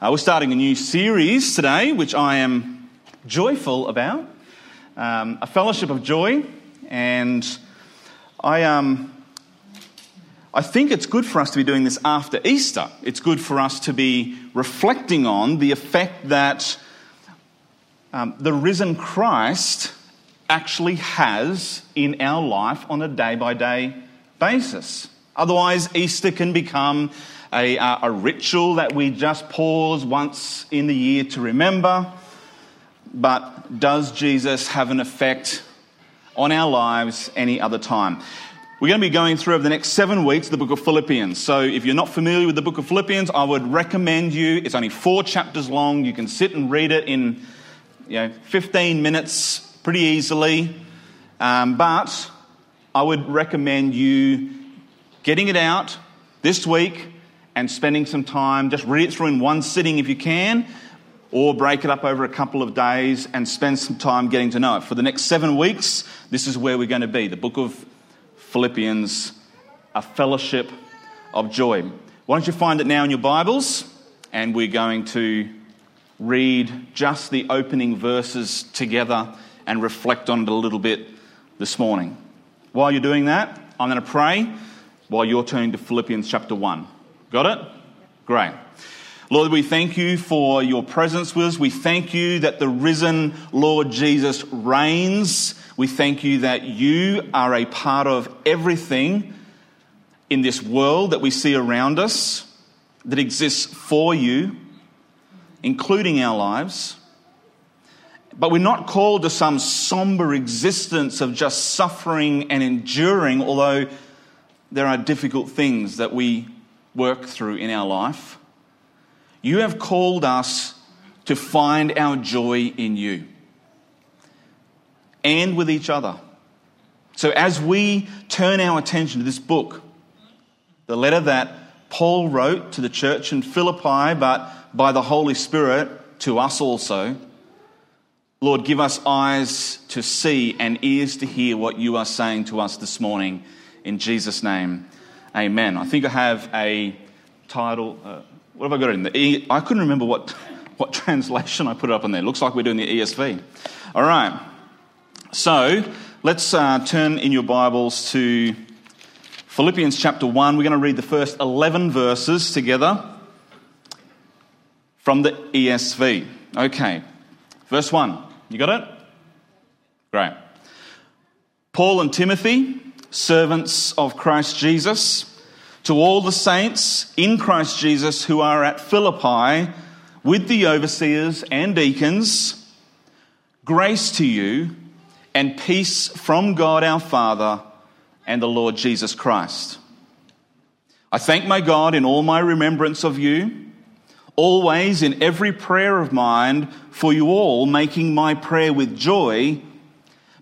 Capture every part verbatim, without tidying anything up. Uh, we're starting a new series today, which I am joyful about, um, a fellowship of joy, and I um, I think it's good for us to be doing this after Easter. It's good for us to be reflecting on the effect that um, the risen Christ actually has in our life on a day-by-day basis. Otherwise, Easter can become A, uh, a ritual that we just pause once in the year to remember. But does Jesus have an effect on our lives any other time? We're going to be going through over the next seven weeks the book of Philippians. So if you're not familiar with the book of Philippians, I would recommend you. It's only four chapters long. You can sit and read it in you know, fifteen minutes pretty easily. Um, but I would recommend you getting it out this week and spending some time, just read it through in one sitting if you can, or break it up over a couple of days and spend some time getting to know it. For the next seven weeks, this is where we're going to be. The book of Philippians, a fellowship of joy. Why don't you find it now in your Bibles? And we're going to read just the opening verses together and reflect on it a little bit this morning. While you're doing that, I'm going to pray while you're turning to Philippians chapter one. Got it? Great. Lord, we thank you for your presence with us. We thank you that the risen Lord Jesus reigns. We thank you that you are a part of everything in this world that we see around us, that exists for you, including our lives. But we're not called to some somber existence of just suffering and enduring, although there are difficult things that we work through in our life. You have called us to find our joy in you and with each other. So as we turn our attention to this book, the letter that Paul wrote to the church in Philippi, but by the Holy Spirit to us also, Lord, give us eyes to see and ears to hear what you are saying to us this morning. In Jesus' name, amen. I think I have a title. Uh, what have I got in there? E- I couldn't remember what, what translation I put up on there. It looks like we're doing the E S V. All right. So let's uh, turn in your Bibles to Philippians chapter one. We're going to read the first eleven verses together from the E S V. Okay. Verse one. You got it? Great. Paul and Timothy, servants of Christ Jesus, to all the saints in Christ Jesus who are at Philippi with the overseers and deacons, grace to you and peace from God our Father and the Lord Jesus Christ. I thank my God in all my remembrance of you, always in every prayer of mine for you all, making my prayer with joy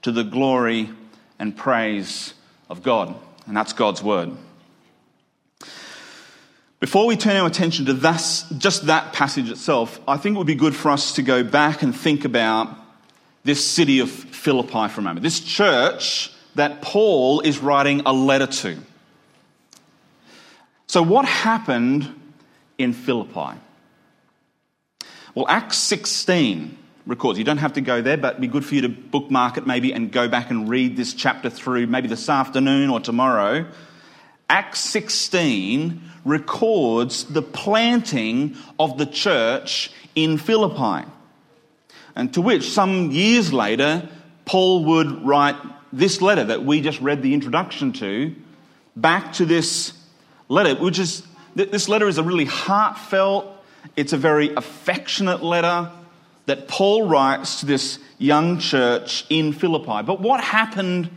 to the glory and praise of God. And that's God's word. Before we turn our attention to this, just that passage itself, I think it would be good for us to go back and think about this city of Philippi for a moment, this church that Paul is writing a letter to. So what happened in Philippi? Well, Acts sixteen records. You don't have to go there, but it'd be good for you to bookmark it maybe and go back and read this chapter through maybe this afternoon or tomorrow. Acts sixteen records the planting of the church in Philippi, and to which some years later Paul would write this letter that we just read the introduction to, back to this letter, which is, this letter is a really heartfelt, it's a very affectionate letter that Paul writes to this young church in Philippi. But what happened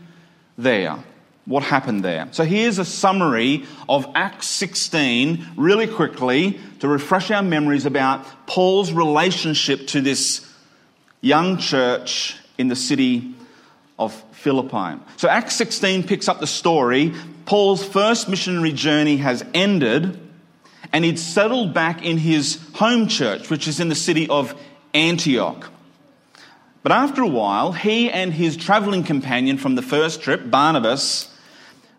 there? What happened there? So here's a summary of Acts sixteen, really quickly, to refresh our memories about Paul's relationship to this young church in the city of Philippi. So Acts sixteen picks up the story. Paul's first missionary journey has ended, and he'd settled back in his home church, which is in the city of Antioch. But after a while, he and his traveling companion from the first trip, Barnabas,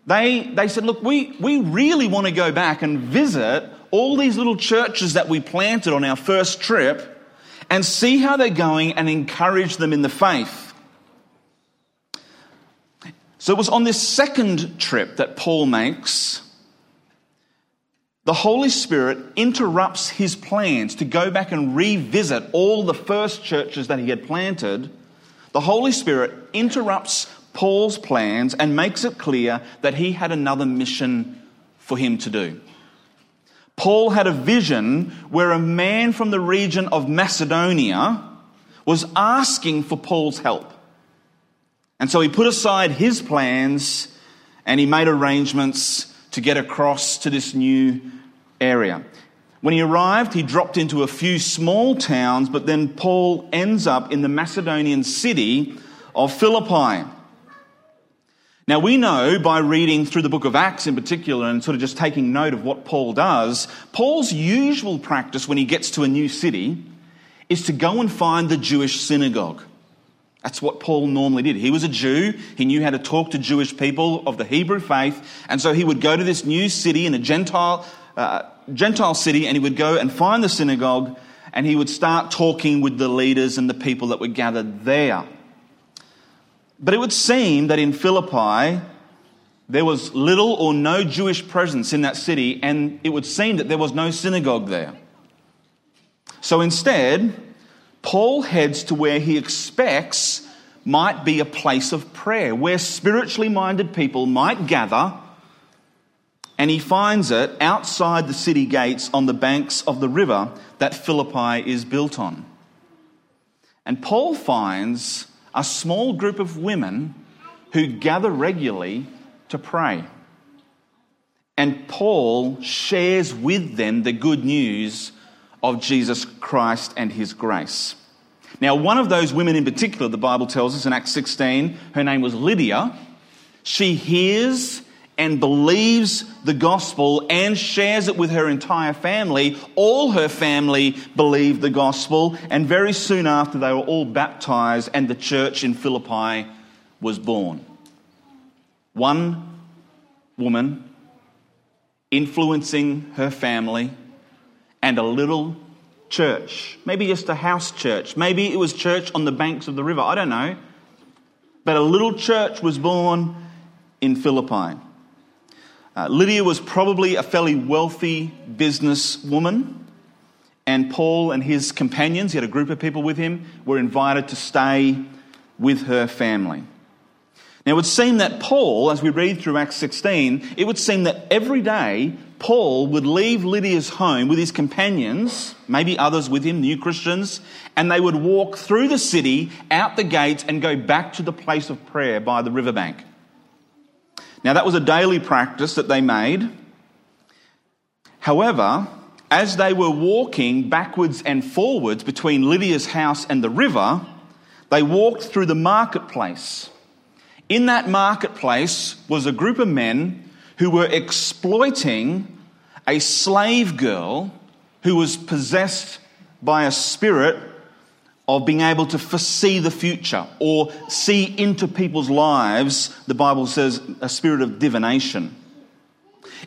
they they said, look, we, we really want to go back and visit all these little churches that we planted on our first trip and see how they're going and encourage them in the faith. So it was on this second trip that Paul makes, the Holy Spirit interrupts his plans to go back and revisit all the first churches that he had planted. The Holy Spirit interrupts Paul's plans and makes it clear that he had another mission for him to do. Paul had a vision where a man from the region of Macedonia was asking for Paul's help. And so he put aside his plans and he made arrangements to get across to this new area. When he arrived, he dropped into a few small towns, but then Paul ends up in the Macedonian city of Philippi. Now we know by reading through the book of Acts in particular and sort of just taking note of what Paul does, Paul's usual practice when he gets to a new city is to go and find the Jewish synagogue. That's what Paul normally did. He was a Jew. He knew how to talk to Jewish people of the Hebrew faith. And so he would go to this new city in a Gentile uh, Gentile city, and he would go and find the synagogue, and he would start talking with the leaders and the people that were gathered there. But it would seem that in Philippi, there was little or no Jewish presence in that city, and it would seem that there was no synagogue there. So instead, Paul heads to where he expects might be a place of prayer, where spiritually minded people might gather, and he finds it outside the city gates on the banks of the river that Philippi is built on. And Paul finds a small group of women who gather regularly to pray. And Paul shares with them the good news of Jesus Christ and his grace. Now, one of those women in particular, the Bible tells us in Acts sixteen, her name was Lydia. She hears and believes the gospel and shares it with her entire family. All her family believed the gospel, and very soon after they were all baptized and the church in Philippi was born. One woman influencing her family, and a little church, maybe just a house church. Maybe it was church on the banks of the river, I don't know. But a little church was born in Philippi. Uh, Lydia was probably a fairly wealthy businesswoman, and Paul and his companions, he had a group of people with him, were invited to stay with her family. Now it would seem that Paul, as we read through Acts sixteen, it would seem that every day Paul would leave Lydia's home with his companions, maybe others with him, new Christians, and they would walk through the city, out the gates, and go back to the place of prayer by the riverbank. Now, that was a daily practice that they made. However, as they were walking backwards and forwards between Lydia's house and the river, they walked through the marketplace. In that marketplace was a group of men who were exploiting a slave girl who was possessed by a spirit of being able to foresee the future or see into people's lives. The Bible says a spirit of divination.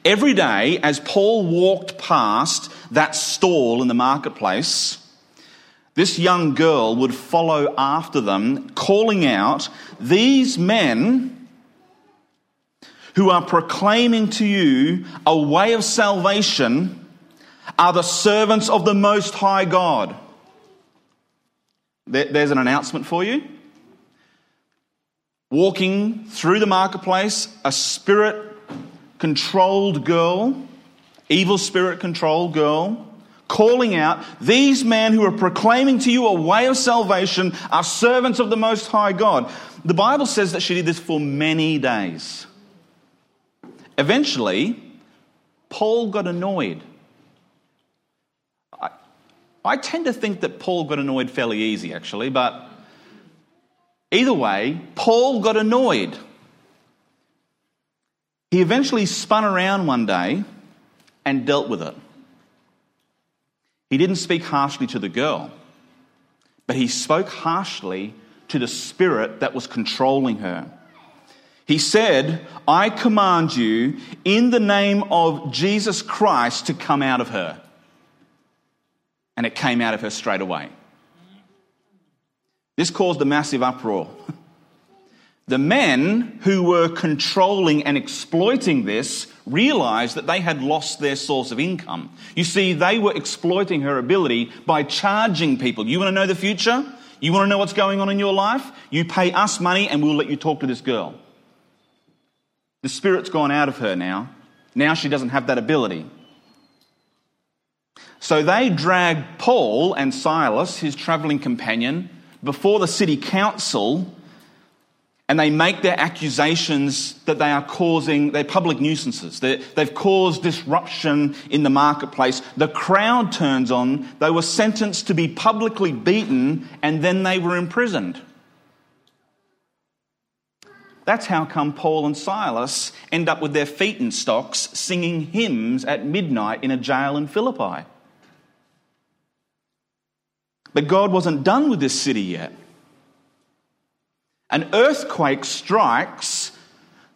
Every day, as Paul walked past that stall in the marketplace, this young girl would follow after them, calling out, "These men who are proclaiming to you a way of salvation are the servants of the Most High God. There's an announcement for you. Walking through the marketplace, a spirit-controlled girl, evil spirit-controlled girl, calling out, these men who are proclaiming to you a way of salvation are servants of the Most High God. The Bible says that she did this for many days. Eventually, Paul got annoyed. I, I tend to think that Paul got annoyed fairly easy, actually, but either way, Paul got annoyed. He eventually spun around one day and dealt with it. He didn't speak harshly to the girl, but he spoke harshly to the spirit that was controlling her. He said, I command you in the name of Jesus Christ to come out of her. And it came out of her straight away. This caused a massive uproar. The men who were controlling and exploiting this realized that they had lost their source of income. You see, they were exploiting her ability by charging people. You want to know the future? You want to know what's going on in your life? You pay us money and we'll let you talk to this girl. The spirit's gone out of her now. Now she doesn't have that ability. So they dragged Paul and Silas, his traveling companion, before the city council, and they make their accusations that they are causing, they're public nuisances. They're, they've caused disruption in the marketplace. The crowd turns on. They were sentenced to be publicly beaten, and then they were imprisoned. That's how come Paul and Silas end up with their feet in stocks, singing hymns at midnight in a jail in Philippi. But God wasn't done with this city yet. An earthquake strikes,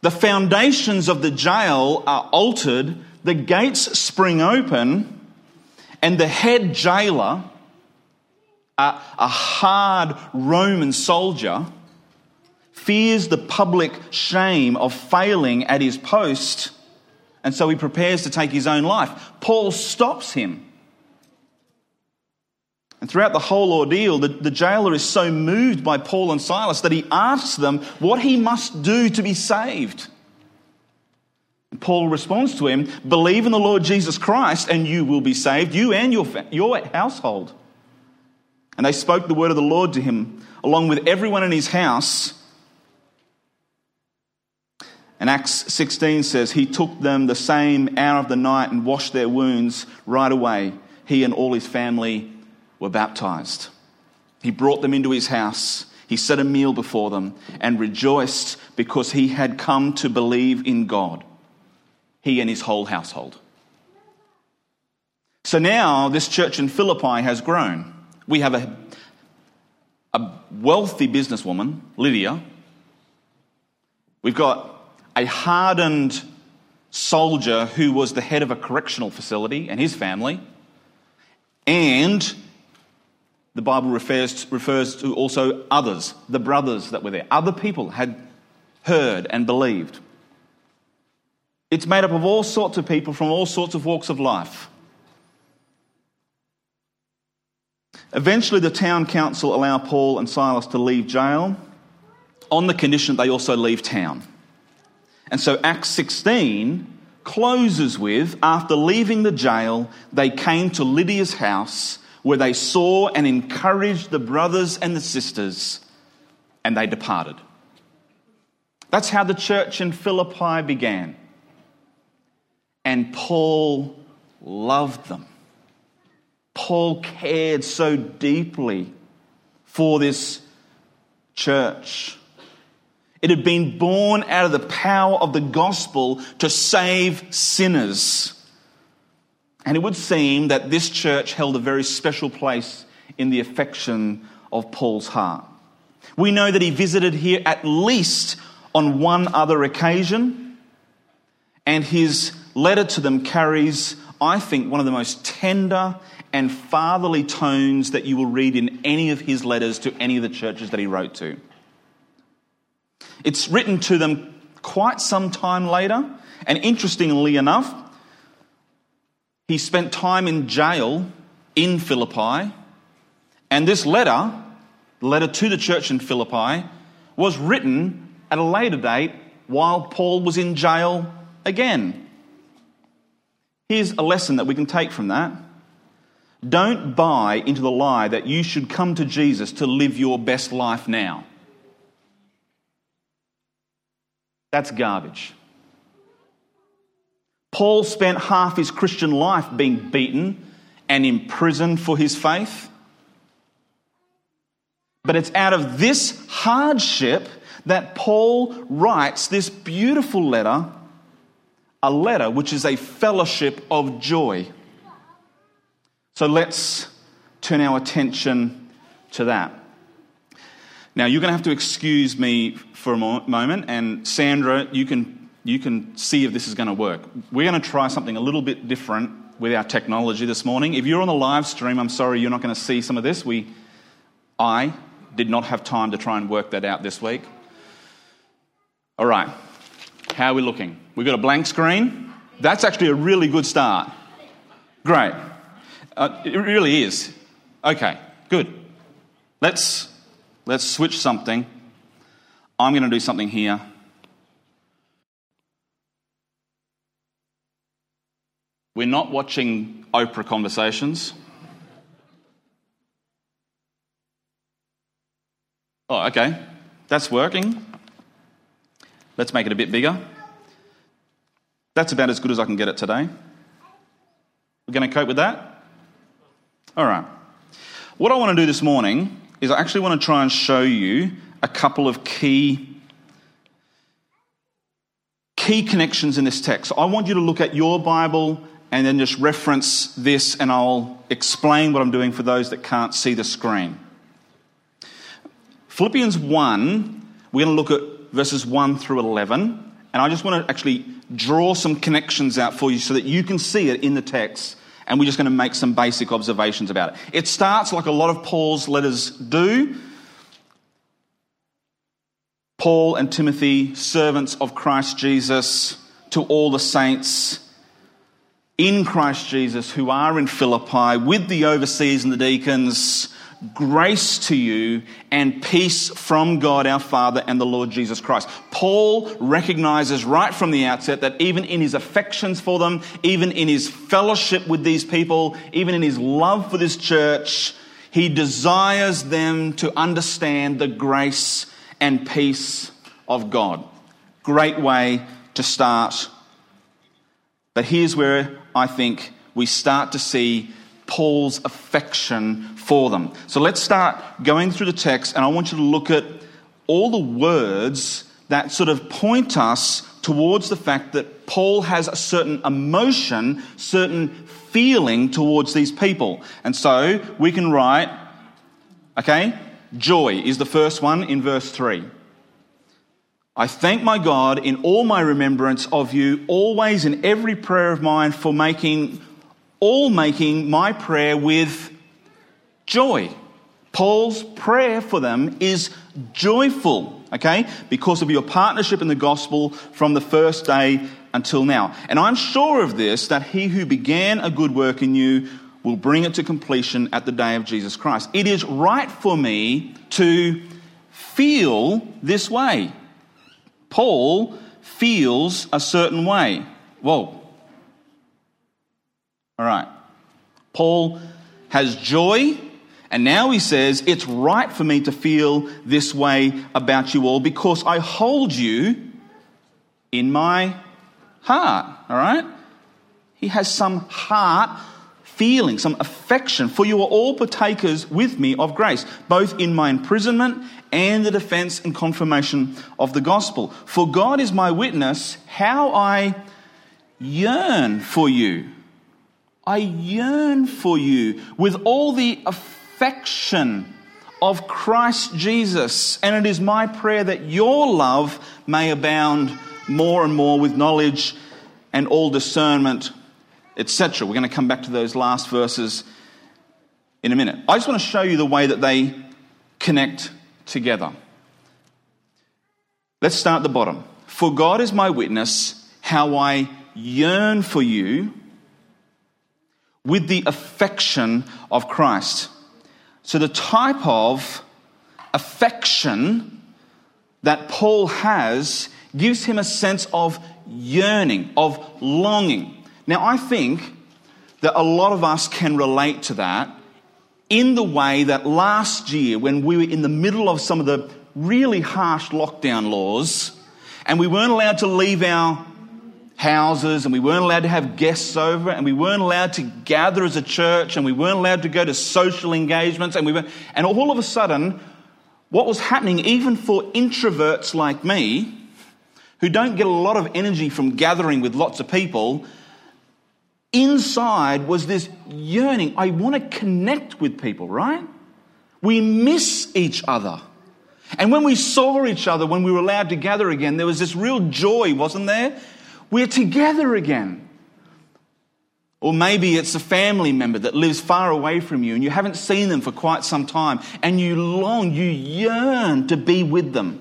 the foundations of the jail are altered, the gates spring open, and the head jailer, a, a hard Roman soldier, fears the public shame of failing at his post, and so he prepares to take his own life. Paul stops him. And throughout the whole ordeal, the, the jailer is so moved by Paul and Silas that he asks them what he must do to be saved. And Paul responds to him, believe in the Lord Jesus Christ and you will be saved, you and your, your household. And they spoke the word of the Lord to him, along with everyone in his house. And Acts sixteen says, he took them the same hour of the night and washed their wounds right away, he and all his family were baptized. He brought them into his house. He set a meal before them and rejoiced because he had come to believe in God, he and his whole household. So now this church in Philippi has grown. We have a, a wealthy businesswoman, Lydia. We've got a hardened soldier who was the head of a correctional facility and his family. And the Bible refers to, refers to also others, the brothers that were there. Other people had heard and believed. It's made up of all sorts of people from all sorts of walks of life. Eventually, the town council allow Paul and Silas to leave jail on the condition they also leave town. And so Acts sixteen closes with, after leaving the jail, they came to Lydia's house, where they saw and encouraged the brothers and the sisters, and they departed. That's how the church in Philippi began. And Paul loved them. Paul cared so deeply for this church. It had been born out of the power of the gospel to save sinners. And it would seem that this church held a very special place in the affection of Paul's heart. We know that he visited here at least on one other occasion, and his letter to them carries, I think, one of the most tender and fatherly tones that you will read in any of his letters to any of the churches that he wrote to. It's written to them quite some time later. And interestingly enough, he spent time in jail in Philippi. And this letter, the letter to the church in Philippi, was written at a later date while Paul was in jail again. Here's a lesson that we can take from that. Don't buy into the lie that you should come to Jesus to live your best life now. That's garbage. Paul spent half his Christian life being beaten and imprisoned for his faith. But it's out of this hardship that Paul writes this beautiful letter, a letter which is a fellowship of joy. So let's turn our attention to that. Now, you're going to have to excuse me for a moment, and Sandra, you can you can see if this is going to work. We're going to try something a little bit different with our technology this morning. If you're on the live stream, I'm sorry you're not going to see some of this. We, I did not have time to try and work that out this week. All right, how are we looking? We've got a blank screen. That's actually a really good start. Great. Uh, it really is. Okay, good. Let's let's switch something. I'm going to do something here. We're not watching Oprah Conversations. Oh, okay. That's working. Let's make it a bit bigger. That's about as good as I can get it today. We're going to cope with that? All right. What I want to do this morning is I actually want to try and show you a couple of key, key connections in this text. I want you to look at your Bible and then just reference this, and I'll explain what I'm doing for those that can't see the screen. Philippians one, we're going to look at verses one through eleven, and I just want to actually draw some connections out for you so that you can see it in the text. And we're just going to make some basic observations about it. It starts like a lot of Paul's letters do. Paul and Timothy, servants of Christ Jesus, to all the saints in Christ Jesus who are in Philippi, with the overseers and the deacons, grace to you and peace from God our Father and the Lord Jesus Christ. Paul recognizes right from the outset that even in his affections for them, even in his fellowship with these people, even in his love for this church, he desires them to understand the grace and peace of God. Great way to start. But here's where I think we start to see Paul's affection for them. So let's start going through the text, and I want you to look at all the words that sort of point us towards the fact that Paul has a certain emotion, certain feeling towards these people. And so we can write, okay, joy is the first one in verse three. I thank my God in all my remembrance of you, always in every prayer of mine, for making all making my prayer with joy. Paul's prayer for them is joyful, okay? Because of your partnership in the gospel from the first day until now. And I'm sure of this, that he who began a good work in you will bring it to completion at the day of Jesus Christ. It is right for me to feel this way. Paul feels a certain way. Whoa. All right, Paul has joy, and now he says, it's right for me to feel this way about you all because I hold you in my heart, all right? He has some heart feeling, some affection, for you are all partakers with me of grace, both in my imprisonment and the defense and confirmation of the gospel. For God is my witness, how I yearn for you. I yearn for you with all the affection of Christ Jesus, and it is my prayer that your love may abound more and more with knowledge and all discernment, et cetera. We're going to come back to those last verses in a minute. I just want to show you the way that they connect together. Let's start at the bottom. For God is my witness, how I yearn for you with the affection of Christ. So the type of affection that Paul has gives him a sense of yearning, of longing. Now, I think that a lot of us can relate to that in the way that last year, when we were in the middle of some of the really harsh lockdown laws and we weren't allowed to leave our houses and we weren't allowed to have guests over and we weren't allowed to gather as a church and we weren't allowed to go to social engagements and we were, and all of a sudden what was happening, even for introverts like me who don't get a lot of energy from gathering with lots of people, inside was this yearning. I want to connect with people, right? We miss each other. And when we saw each other, when we were allowed to gather again, there was this real joy, wasn't there? We're together again. Or maybe it's a family member that lives far away from you and you haven't seen them for quite some time and you long, you yearn to be with them.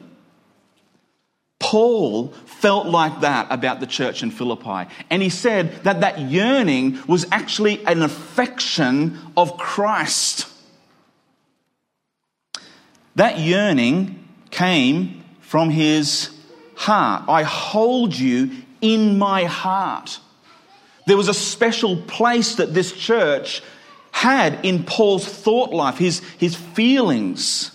Paul felt like that about the church in Philippi. And he said that that yearning was actually an affection of Christ. That yearning came from his heart. I hold you in my heart. There was a special place that this church had in Paul's thought life, his, his feelings.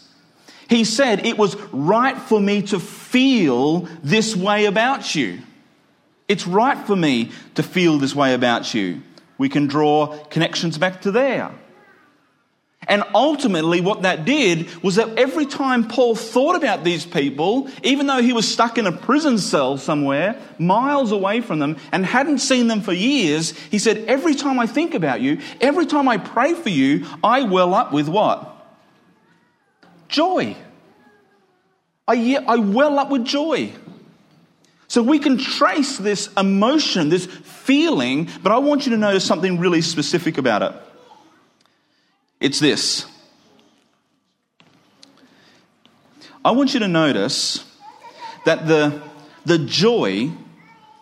He said, it was right for me to feel this way about you. It's right for me to feel this way about you. We can draw connections back to there. And ultimately what that did was that every time Paul thought about these people, even though he was stuck in a prison cell somewhere, miles away from them, and hadn't seen them for years, he said, every time I think about you, every time I pray for you, I well up with what? Joy. I, I well up with joy. So we can trace this emotion, this feeling, but I want you to notice something really specific about it. It's this. I want you to notice that the, the joy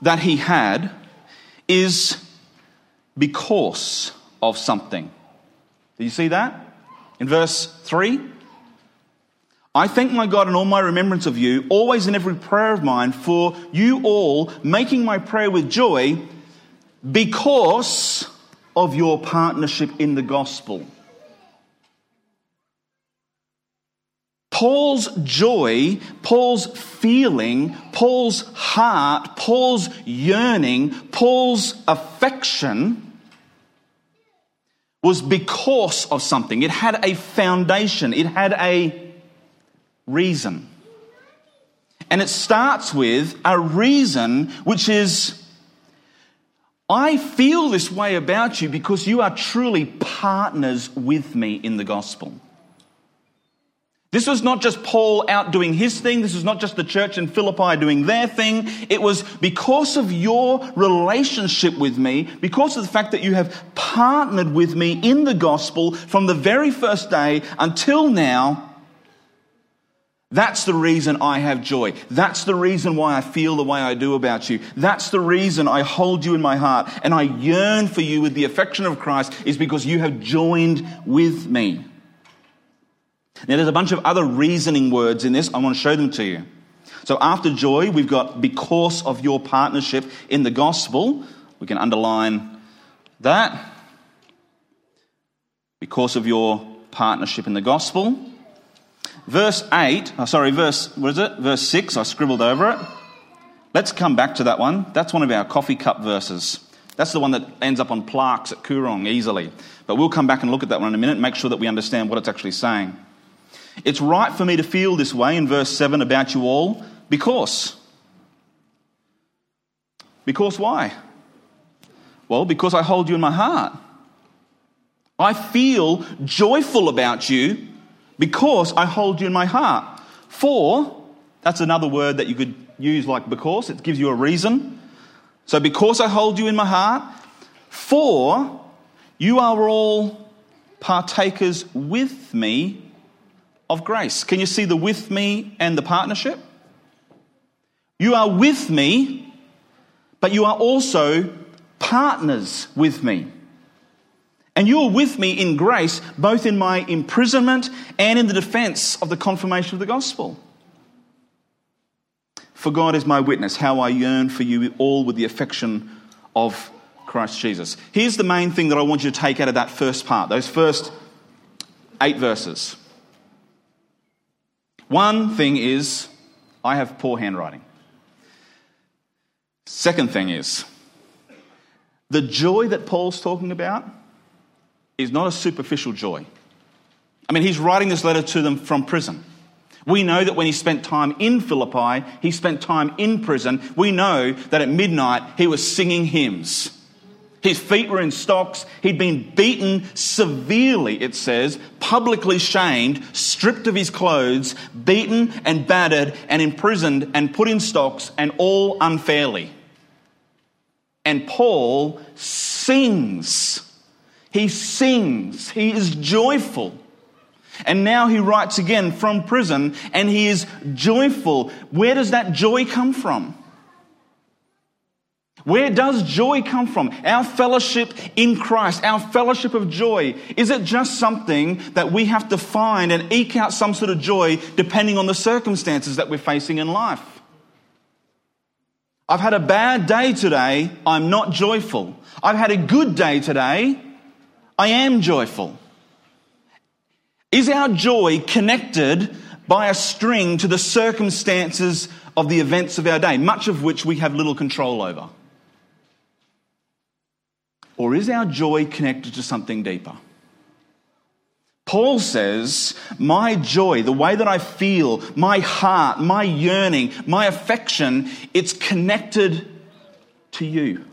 that he had is because of something. Do you see that? In verse three, I thank my God in all my remembrance of you, always in every prayer of mine, for you all, making my prayer with joy because of your partnership in the gospel. Paul's joy, Paul's feeling, Paul's heart, Paul's yearning, Paul's affection was because of something. It had a foundation. It had a reason. And it starts with a reason, which is, I feel this way about you because you are truly partners with me in the gospel. This was not just Paul out doing his thing. This was not just the church in Philippi doing their thing. It was because of your relationship with me, because of the fact that you have partnered with me in the gospel from the very first day until now. That's the reason I have joy. That's the reason why I feel the way I do about you. That's the reason I hold you in my heart and I yearn for you with the affection of Christ, is because you have joined with me. Now, there's a bunch of other reasoning words in this. I want to show them to you. So after joy, we've got because of your partnership in the gospel. We can underline that. Because of your partnership in the gospel. Verse eight, oh, sorry, verse, what is it? Verse six, I scribbled over it. Let's come back to that one. That's one of our coffee cup verses. That's the one that ends up on plaques at Coorong easily. But we'll come back and look at that one in a minute and make sure that we understand what it's actually saying. It's right for me to feel this way in verse seven about you all because. Because why? Well, because I hold you in my heart. I feel joyful about you because I hold you in my heart. For, that's another word that you could use like because. It gives you a reason. So because I hold you in my heart, for you are all partakers with me of grace. Can you see the with me and the partnership? You are with me, but you are also partners with me. And you are with me in grace, both in my imprisonment and in the defense of the confirmation of the gospel. For God is my witness, how I yearn for you all with the affection of Christ Jesus. Here's the main thing that I want you to take out of that first part, those first eight verses. One thing is, I have poor handwriting. Second thing is, the joy that Paul's talking about is not a superficial joy. I mean, he's writing this letter to them from prison. We know that when he spent time in Philippi, he spent time in prison. We know that at midnight, he was singing hymns. His feet were in stocks. He'd been beaten severely, it says, publicly shamed, stripped of his clothes, beaten and battered and imprisoned and put in stocks, and all unfairly. And Paul sings. He sings. He is joyful. And now he writes again from prison, and he is joyful. Where does that joy come from? Where does joy come from? Our fellowship in Christ, our fellowship of joy. Is it just something that we have to find and eke out some sort of joy depending on the circumstances that we're facing in life? I've had a bad day today, I'm not joyful. I've had a good day today, I am joyful. Is our joy connected by a string to the circumstances of the events of our day, much of which we have little control over? Or is our joy connected to something deeper? Paul says, my joy, the way that I feel, my heart, my yearning, my affection, it's connected to you.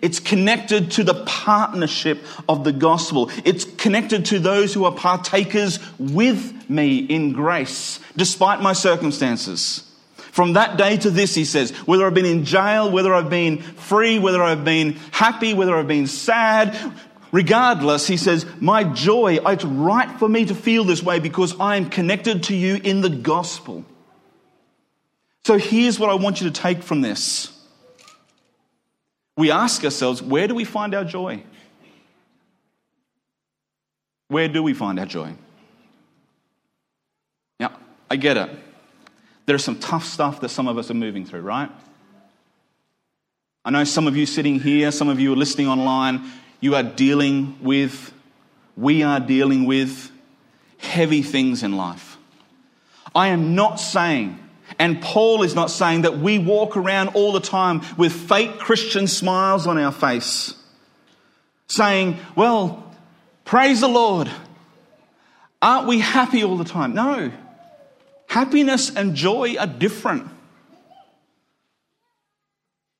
It's connected to the partnership of the gospel. It's connected to those who are partakers with me in grace, despite my circumstances. From that day to this, he says, whether I've been in jail, whether I've been free, whether I've been happy, whether I've been sad, regardless, he says, my joy, it's right for me to feel this way because I am connected to you in the gospel. So here's what I want you to take from this. We ask ourselves, where do we find our joy? Where do we find our joy? Now, I get it. There's some tough stuff that some of us are moving through, right? I know some of you sitting here, some of you are listening online, you are dealing with, we are dealing with heavy things in life. I am not saying And Paul is not saying that we walk around all the time with fake Christian smiles on our face, saying, well, praise the Lord, aren't we happy all the time? No, happiness and joy are different.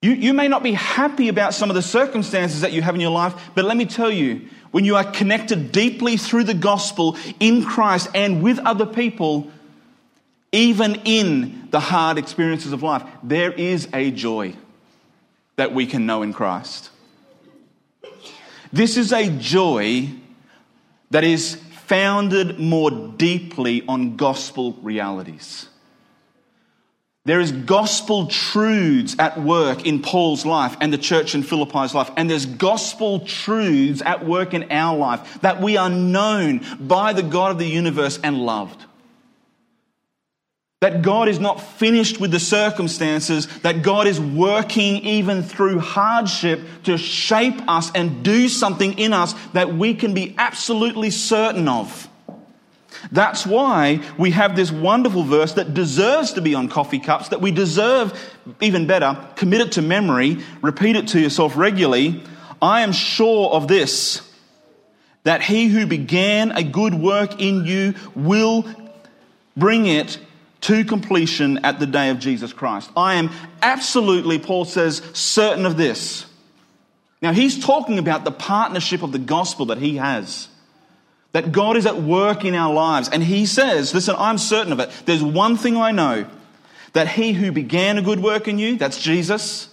You, you may not be happy about some of the circumstances that you have in your life, but let me tell you, when you are connected deeply through the gospel in Christ and with other people, even in the hard experiences of life, there is a joy that we can know in Christ. This is a joy that is founded more deeply on gospel realities. There is gospel truths at work in Paul's life and the church in Philippi's life. And there's gospel truths at work in our life, that we are known by the God of the universe and loved. That God is not finished with the circumstances, that God is working even through hardship to shape us and do something in us that we can be absolutely certain of. That's why we have this wonderful verse that deserves to be on coffee cups, that we deserve, even better, commit it to memory, repeat it to yourself regularly. I am sure of this, that he who began a good work in you will bring it to completion at the day of Jesus Christ. I am absolutely, Paul says, certain of this. Now he's talking about the partnership of the gospel that he has, that God is at work in our lives. And he says, listen, I'm certain of it. There's one thing I know, that he who began a good work in you, that's Jesus,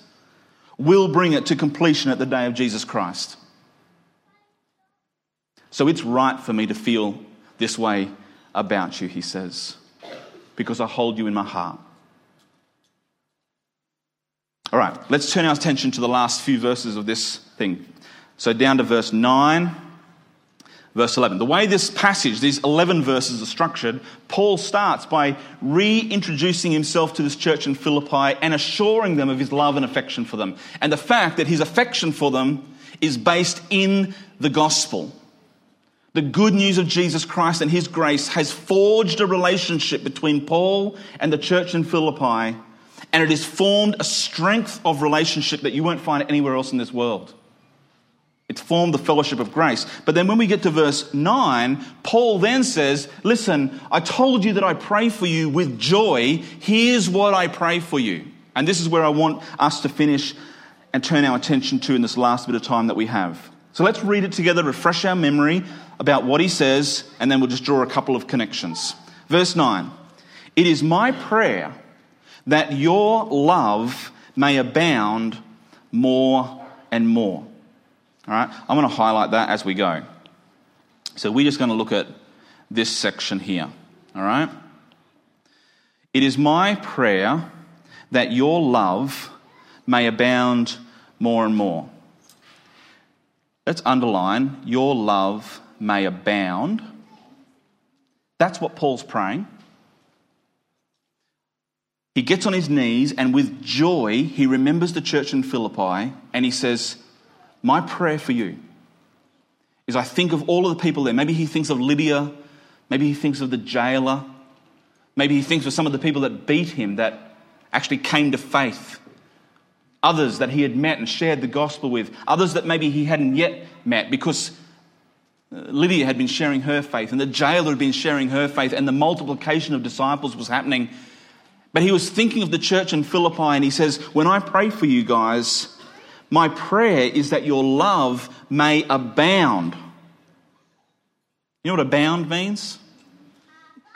will bring it to completion at the day of Jesus Christ. So it's right for me to feel this way about you, he says, because I hold you in my heart. All right, let's turn our attention to the last few verses of this thing. So down to verse nine, verse eleven. The way this passage, these eleven verses are structured, Paul starts by reintroducing himself to this church in Philippi and assuring them of his love and affection for them. And the fact that his affection for them is based in the gospel. The good news of Jesus Christ and his grace has forged a relationship between Paul and the church in Philippi, and it has formed a strength of relationship that you won't find anywhere else in this world. It's formed the fellowship of grace. But then when we get to verse nine, Paul then says, listen, I told you that I pray for you with joy. Here's what I pray for you. And this is where I want us to finish and turn our attention to in this last bit of time that we have. So let's read it together, refresh our memory about what he says, and then we'll just draw a couple of connections. Verse nine, it is my prayer that your love may abound more and more. All right, I'm going to highlight that as we go. So we're just going to look at this section here. All right, it is my prayer that your love may abound more and more. Let's underline, your love may abound. That's what Paul's praying. He gets on his knees and with joy, he remembers the church in Philippi and he says, my prayer for you is I think of all of the people there. Maybe he thinks of Lydia. Maybe he thinks of the jailer. Maybe he thinks of some of the people that beat him, that actually came to faith. Others that he had met and shared the gospel with, others that maybe he hadn't yet met because Lydia had been sharing her faith and the jailer had been sharing her faith and the multiplication of disciples was happening. But he was thinking of the church in Philippi and he says, when I pray for you guys, my prayer is that your love may abound. You know what abound means?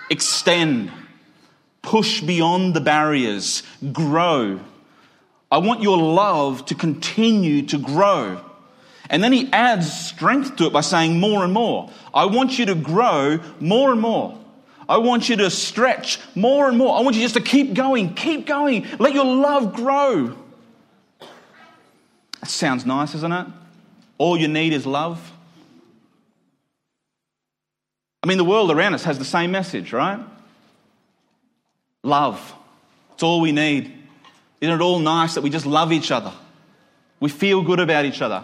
Extend, push beyond the barriers, grow. I want your love to continue to grow. And then he adds strength to it by saying more and more. I want you to grow more and more. I want you to stretch more and more. I want you just to keep going, keep going. Let your love grow. That sounds nice, isn't it? All you need is love. I mean, the world around us has the same message, right? Love. It's all we need. Isn't it all nice that we just love each other? We feel good about each other.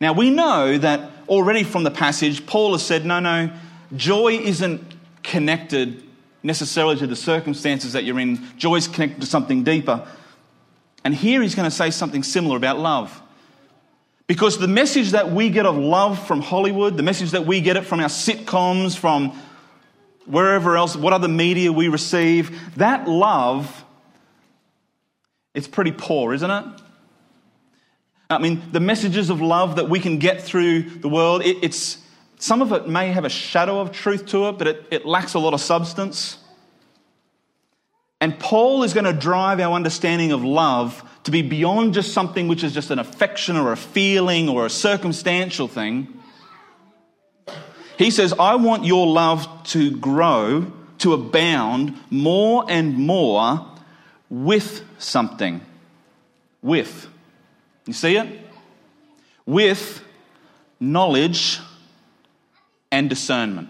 Now, we know that already from the passage, Paul has said, no, no, joy isn't connected necessarily to the circumstances that you're in. Joy is connected to something deeper. And here he's going to say something similar about love. Because the message that we get of love from Hollywood, the message that we get it from our sitcoms, from wherever else, what other media we receive, that love, it's pretty poor, isn't it? I mean, the messages of love that we can get through the world, it, it's some of it may have a shadow of truth to it, but it, it lacks a lot of substance. And Paul is going to drive our understanding of love to be beyond just something which is just an affection or a feeling or a circumstantial thing. He says, I want your love to grow, to abound more and more with something. With. You see it? With knowledge and discernment.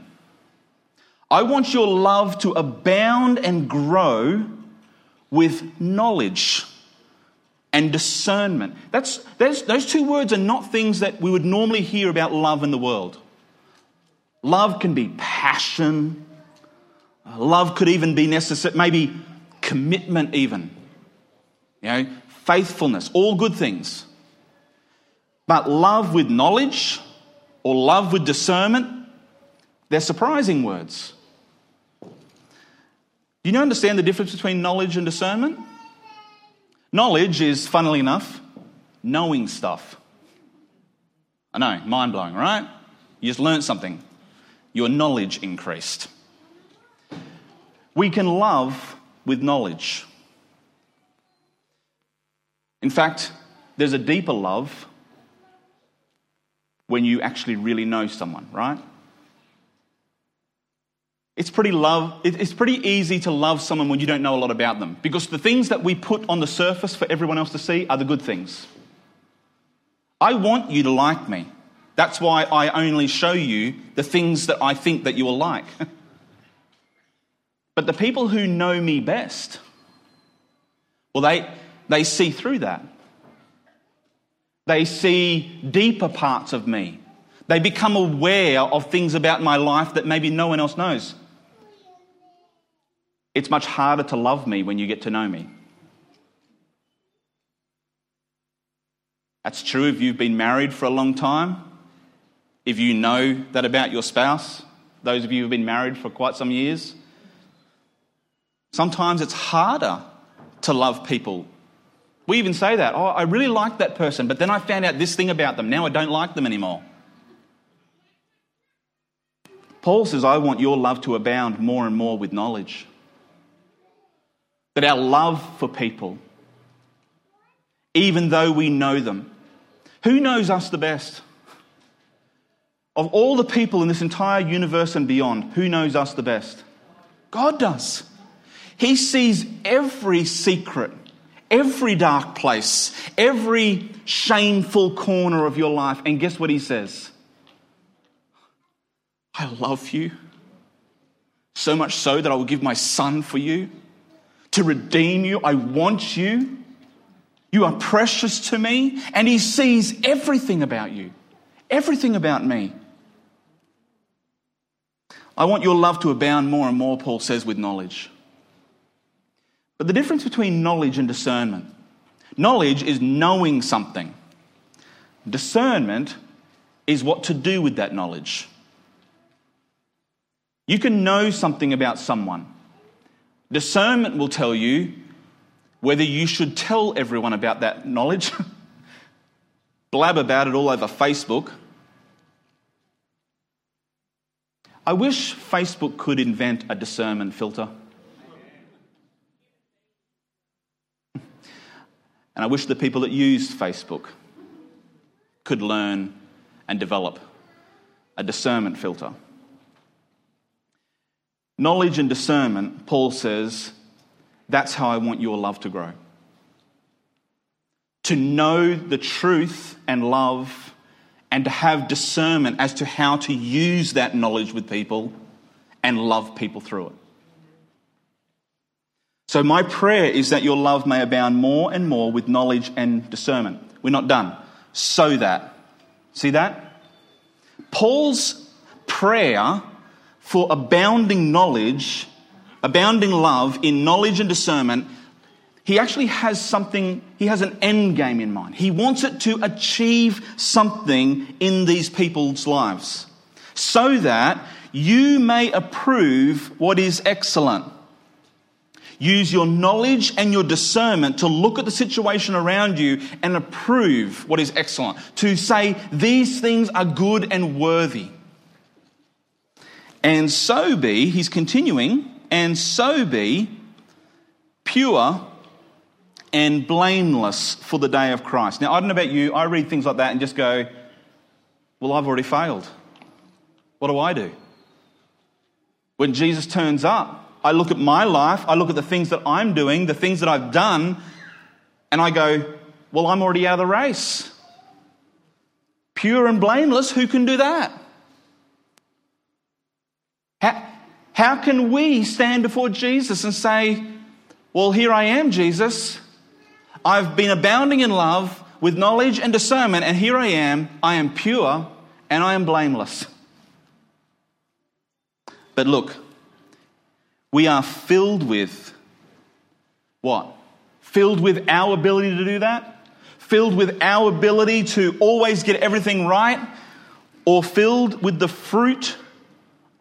I want your love to abound and grow with knowledge and discernment. That's, that's those two words are not things that we would normally hear about love in the world. Love can be passion. Love could even be necessary, maybe commitment even, you know, faithfulness, all good things. But love with knowledge or love with discernment, they're surprising words. You don't understand the difference between knowledge and discernment? Knowledge is, funnily enough, knowing stuff. I know, mind-blowing, right? You just learned something. Your knowledge increased. We can love with knowledge. In fact, there's a deeper love when you actually really know someone, right? It's pretty love. It's pretty easy to love someone when you don't know a lot about them, because the things that we put on the surface for everyone else to see are the good things. I want you to like me. That's why I only show you the things that I think that you will like. But the people who know me best, well, they, they see through that. They see deeper parts of me. They become aware of things about my life that maybe no one else knows. It's much harder to love me when you get to know me. That's true if you've been married for a long time, if you know that about your spouse, those of you who have been married for quite some years. Sometimes it's harder to love people. We even say that, oh, I really liked that person, but then I found out this thing about them. Now I don't like them anymore. Paul says, I want your love to abound more and more with knowledge. That our love for people, even though we know them, who knows us the best? Of all the people in this entire universe and beyond, who knows us the best? God does. He sees every secret, every dark place, every shameful corner of your life. And guess what he says? I love you. So much so that I will give my son for you, to redeem you. I want you. You are precious to me. And he sees everything about you, everything about me. I want your love to abound more and more, Paul says, with knowledge. But the difference between knowledge and discernment. Knowledge is knowing something. Discernment is what to do with that knowledge. You can know something about someone. Discernment will tell you whether you should tell everyone about that knowledge, blab about it all over Facebook. I wish Facebook could invent a discernment filter. And I wish the people that use Facebook could learn and develop a discernment filter. Knowledge and discernment, Paul says, that's how I want your love to grow. To know the truth and love, and to have discernment as to how to use that knowledge with people and love people through it. So my prayer is that your love may abound more and more with knowledge and discernment. We're not done. So that. See that? Paul's prayer for abounding knowledge, abounding love in knowledge and discernment, he actually has something, he has an end game in mind. He wants it to achieve something in these people's lives. So that you may approve what is excellent. Use your knowledge and your discernment to look at the situation around you and approve what is excellent. To say these things are good and worthy. And so be, he's continuing, and so be pure and blameless for the day of Christ. Now, I don't know about you, I read things like that and just go, well, I've already failed. What do I do? When Jesus turns up, I look at my life, I look at the things that I'm doing, the things that I've done, and I go, well, I'm already out of the race. Pure and blameless, who can do that? How, how can we stand before Jesus and say, well, here I am, Jesus. I've been abounding in love with knowledge and discernment, and here I am, I am pure and I am blameless. But look, we are filled with what? Filled with our ability to do that? Filled with our ability to always get everything right? Or filled with the fruit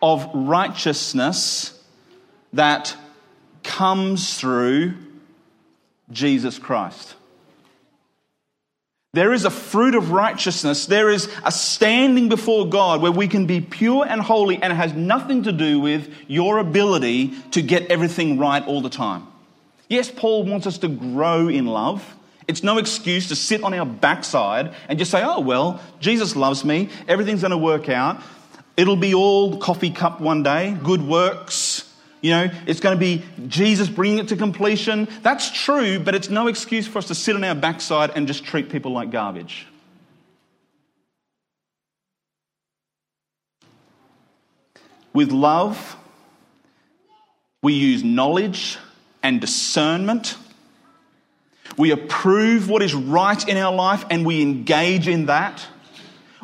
of righteousness that comes through Jesus Christ? There is a fruit of righteousness. There is a standing before God where we can be pure and holy, and it has nothing to do with your ability to get everything right all the time. Yes, Paul wants us to grow in love. It's no excuse to sit on our backside and just say, oh, well, Jesus loves me. Everything's going to work out. It'll be all coffee cup one day, good works. You know, it's going to be Jesus bringing it to completion. That's true, but it's no excuse for us to sit on our backside and just treat people like garbage. With love, we use knowledge and discernment. We approve what is right in our life and we engage in that.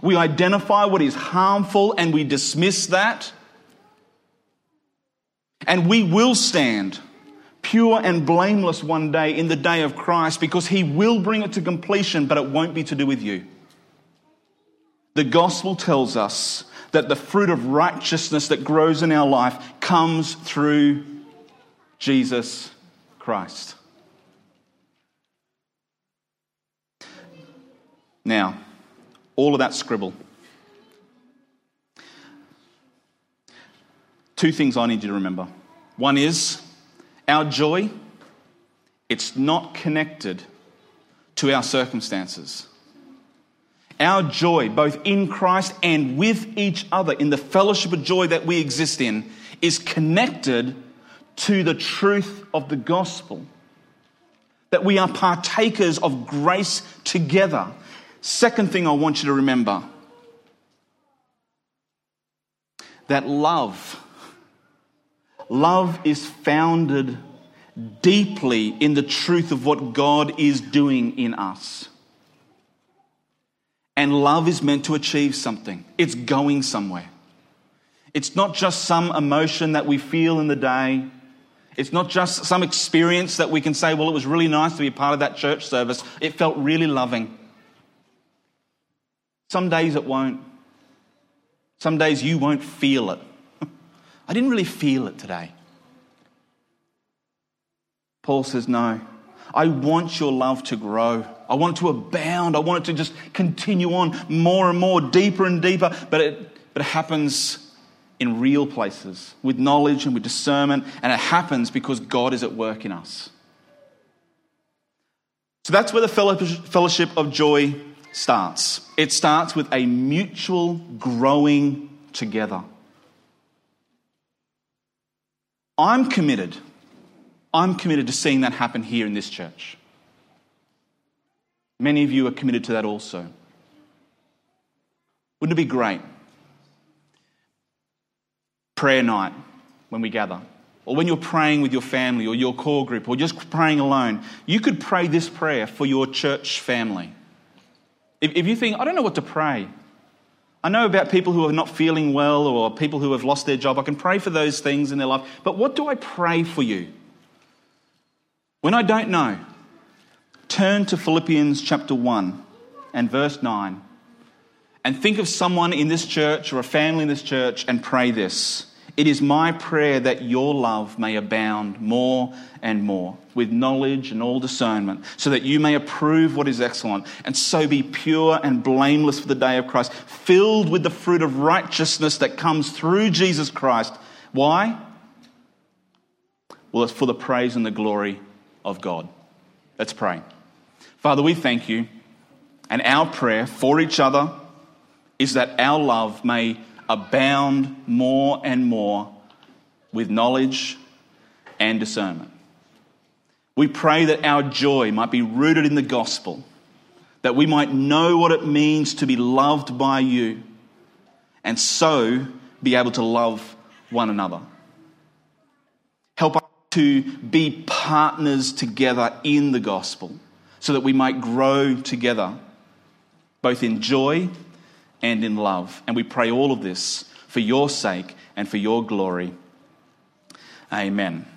We identify what is harmful and we dismiss that. And we will stand pure and blameless one day in the day of Christ, because he will bring it to completion, but it won't be to do with you. The gospel tells us that the fruit of righteousness that grows in our life comes through Jesus Christ. Now, all of that scribble. Two things I need you to remember. One is our joy, it's not connected to our circumstances. Our joy, both in Christ and with each other, in the fellowship of joy that we exist in, is connected to the truth of the gospel, that we are partakers of grace together. Second thing I want you to remember, that love, love is founded deeply in the truth of what God is doing in us. And love is meant to achieve something. It's going somewhere. It's not just some emotion that we feel in the day. It's not just some experience that we can say, well, it was really nice to be part of that church service. It felt really loving. Some days it won't. Some days you won't feel it. I didn't really feel it today. Paul says, no, I want your love to grow. I want it to abound. I want it to just continue on more and more, deeper and deeper. But it, but it happens in real places, with knowledge and with discernment. And it happens because God is at work in us. So that's where the fellowship of joy starts. It starts with a mutual growing together. I'm committed. I'm committed to seeing that happen here in this church. Many of you are committed to that also. Wouldn't it be great? Prayer night when we gather, or when you're praying with your family or your core group, or just praying alone, you could pray this prayer for your church family. If, if you think, I don't know what to pray. I know about people who are not feeling well or people who have lost their job. I can pray for those things in their life. But what do I pray for you? When I don't know, turn to Philippians chapter one and verse nine and think of someone in this church or a family in this church and pray this. It is my prayer that your love may abound more and more with knowledge and all discernment, so that you may approve what is excellent, and so be pure and blameless for the day of Christ, filled with the fruit of righteousness that comes through Jesus Christ. Why? Well, it's for the praise and the glory of God. Let's pray. Father, we thank you, and our prayer for each other is that our love may abound more and more with knowledge and discernment. We pray that our joy might be rooted in the gospel, that we might know what it means to be loved by you, and so be able to love one another. Help us to be partners together in the gospel, so that we might grow together, both in joy and in love. And we pray all of this for your sake and for your glory. Amen.